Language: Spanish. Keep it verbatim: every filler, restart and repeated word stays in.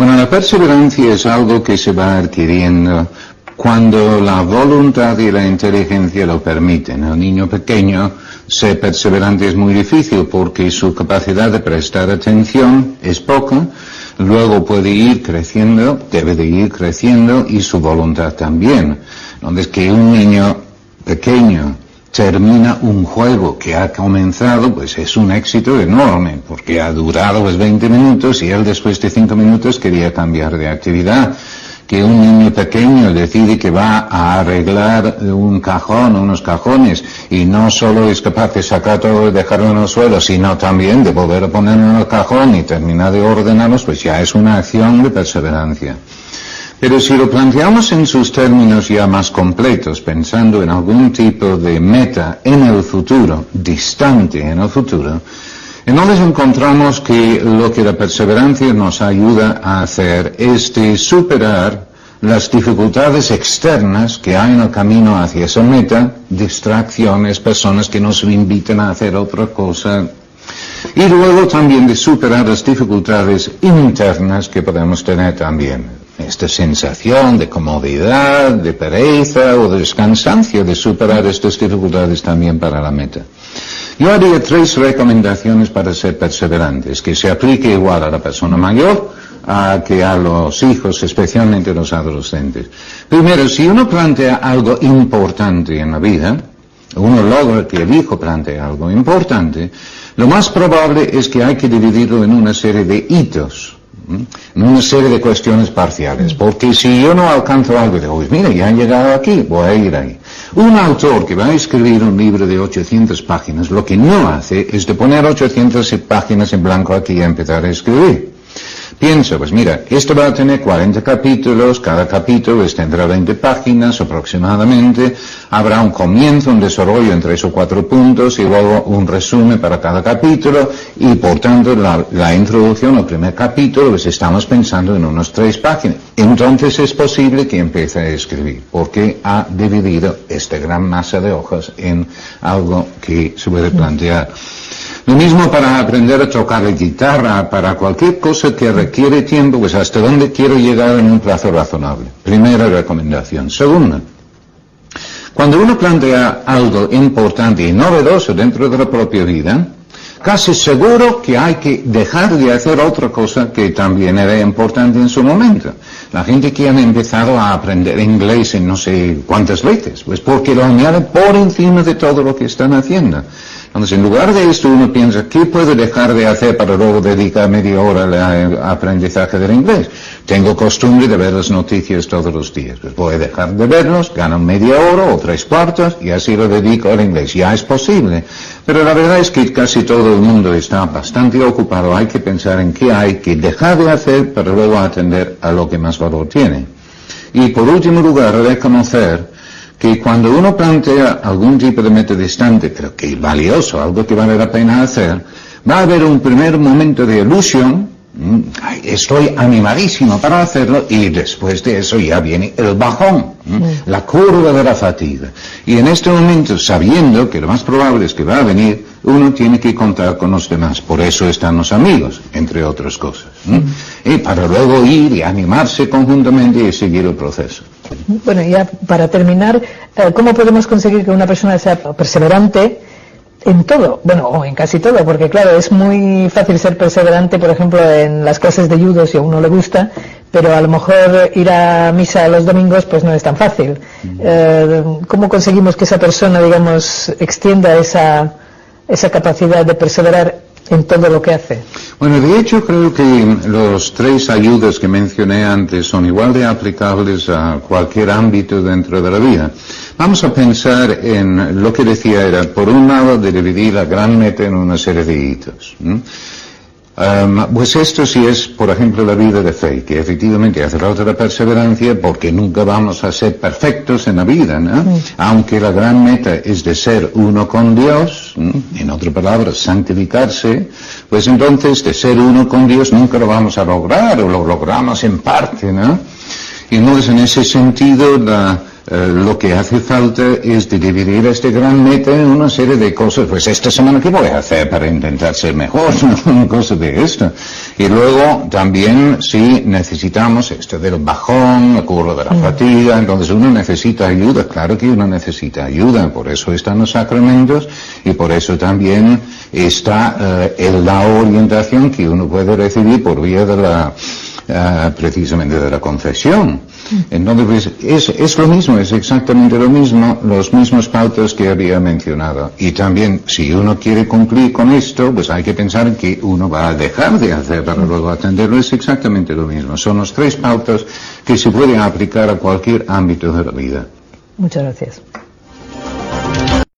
Bueno, la perseverancia es algo que se va adquiriendo cuando la voluntad y la inteligencia lo permiten. Al niño pequeño ser perseverante es muy difícil porque su capacidad de prestar atención es poca, luego puede ir creciendo, debe de ir creciendo y su voluntad también. Entonces, que un niño pequeño termina un juego que ha comenzado, pues es un éxito enorme, porque ha durado pues veinte minutos y él después de cinco minutos quería cambiar de actividad. Que un niño pequeño decide que va a arreglar un cajón, unos cajones, y no solo es capaz de sacar todo y dejarlo en el suelo, sino también de volver a ponerlo en el cajón y terminar de ordenarlos, pues ya es una acción de perseverancia. Pero si lo planteamos en sus términos ya más completos, pensando en algún tipo de meta en el futuro, distante en el futuro, entonces encontramos que lo que la perseverancia nos ayuda a hacer es de superar las dificultades externas que hay en el camino hacia esa meta, distracciones, personas que nos invitan a hacer otra cosa, y luego también de superar las dificultades internas que podemos tener también. Esta sensación de comodidad, de pereza o de cansancio, de superar estas dificultades también para la meta. Yo haría tres recomendaciones para ser perseverantes, que se aplique igual a la persona mayor, a que a los hijos, especialmente los adolescentes. Primero, si uno plantea algo importante en la vida, uno logra que el hijo plantee algo importante, lo más probable es que hay que dividirlo en una serie de hitos, en una serie de cuestiones parciales, porque si yo no alcanzo algo, digo, pues mira, ya he llegado aquí, voy a ir ahí. Un autor que va a escribir un libro de ochocientas páginas, lo que no hace es de poner ochocientas páginas en blanco aquí y empezar a escribir. Piensa, pues mira, esto va a tener cuarenta capítulos, cada capítulo tendrá veinte páginas aproximadamente, habrá un comienzo, un desarrollo en tres o cuatro puntos y luego un resumen para cada capítulo y por tanto la, la introducción al primer capítulo pues estamos pensando en unas tres páginas. Entonces es posible que empiece a escribir porque ha dividido esta gran masa de hojas en algo que se puede plantear. Lo mismo para aprender a tocar la guitarra, para cualquier cosa que requiere tiempo, pues hasta dónde quiero llegar en un plazo razonable. Primera recomendación. Segunda, cuando uno plantea algo importante y novedoso dentro de la propia vida, casi seguro que hay que dejar de hacer otra cosa que también era importante en su momento. La gente que ha empezado a aprender inglés en no sé cuántas veces, pues porque lo añade por encima de todo lo que están haciendo. Entonces, en lugar de esto, uno piensa, ¿qué puedo dejar de hacer para luego dedicar media hora al aprendizaje del inglés? Tengo costumbre de ver las noticias todos los días. Pues voy a dejar de verlos, gano media hora o tres cuartos y así lo dedico al inglés. Ya es posible. Pero la verdad es que casi todo el mundo está bastante ocupado. Hay que pensar en qué hay que dejar de hacer para luego atender a lo que más valor tiene. Y por último lugar, reconocer que cuando uno plantea algún tipo de meta distante, pero que es valioso, algo que vale la pena hacer, va a haber un primer momento de ilusión, ay, estoy animadísimo para hacerlo, y después de eso ya viene el bajón, sí. La curva de la fatiga. Y en este momento, sabiendo que lo más probable es que va a venir, uno tiene que contar con los demás, por eso están los amigos, entre otras cosas, sí. Y para luego ir y animarse conjuntamente y seguir el proceso. Bueno, ya para terminar, ¿cómo podemos conseguir que una persona sea perseverante en todo? Bueno, o en casi todo, porque claro, es muy fácil ser perseverante, por ejemplo, en las clases de judo si a uno le gusta, pero a lo mejor ir a misa los domingos pues no es tan fácil. ¿Cómo conseguimos que esa persona, digamos, extienda esa, esa capacidad de perseverar en todo lo que hace? Bueno, de hecho creo que los tres ayudas que mencioné antes son igual de aplicables a cualquier ámbito dentro de la vida. Vamos a pensar en lo que decía era, por un lado, de dividir la gran meta en una serie de hitos. ¿Mm? Um, pues esto sí es, por ejemplo, la vida de fe, que efectivamente hace falta la perseverancia porque nunca vamos a ser perfectos en la vida, ¿no? Sí. Aunque la gran meta es de ser uno con Dios, ¿no? En otras palabras, santificarse, pues entonces de ser uno con Dios nunca lo vamos a lograr, o lo logramos en parte, ¿no? Y entonces en ese sentido la... Uh, lo que hace falta es de dividir esta gran meta en una serie de cosas, pues esta semana ¿qué voy a hacer para intentar ser mejor? Una cosa de esta. Y luego también si necesitamos esto del bajón, el curro de la fatiga, entonces uno necesita ayuda, claro que uno necesita ayuda, por eso están los sacramentos y por eso también está eh, la orientación que uno puede recibir por vía de la, eh, precisamente de la confesión. Entonces, pues, es, es lo mismo, es exactamente lo mismo, los mismos pautas que había mencionado. Y también, si uno quiere cumplir con esto, pues hay que pensar que uno va a dejar de hacer para luego atenderlo, es exactamente lo mismo. Son los tres pautas que se pueden aplicar a cualquier ámbito de la vida. Muchas gracias.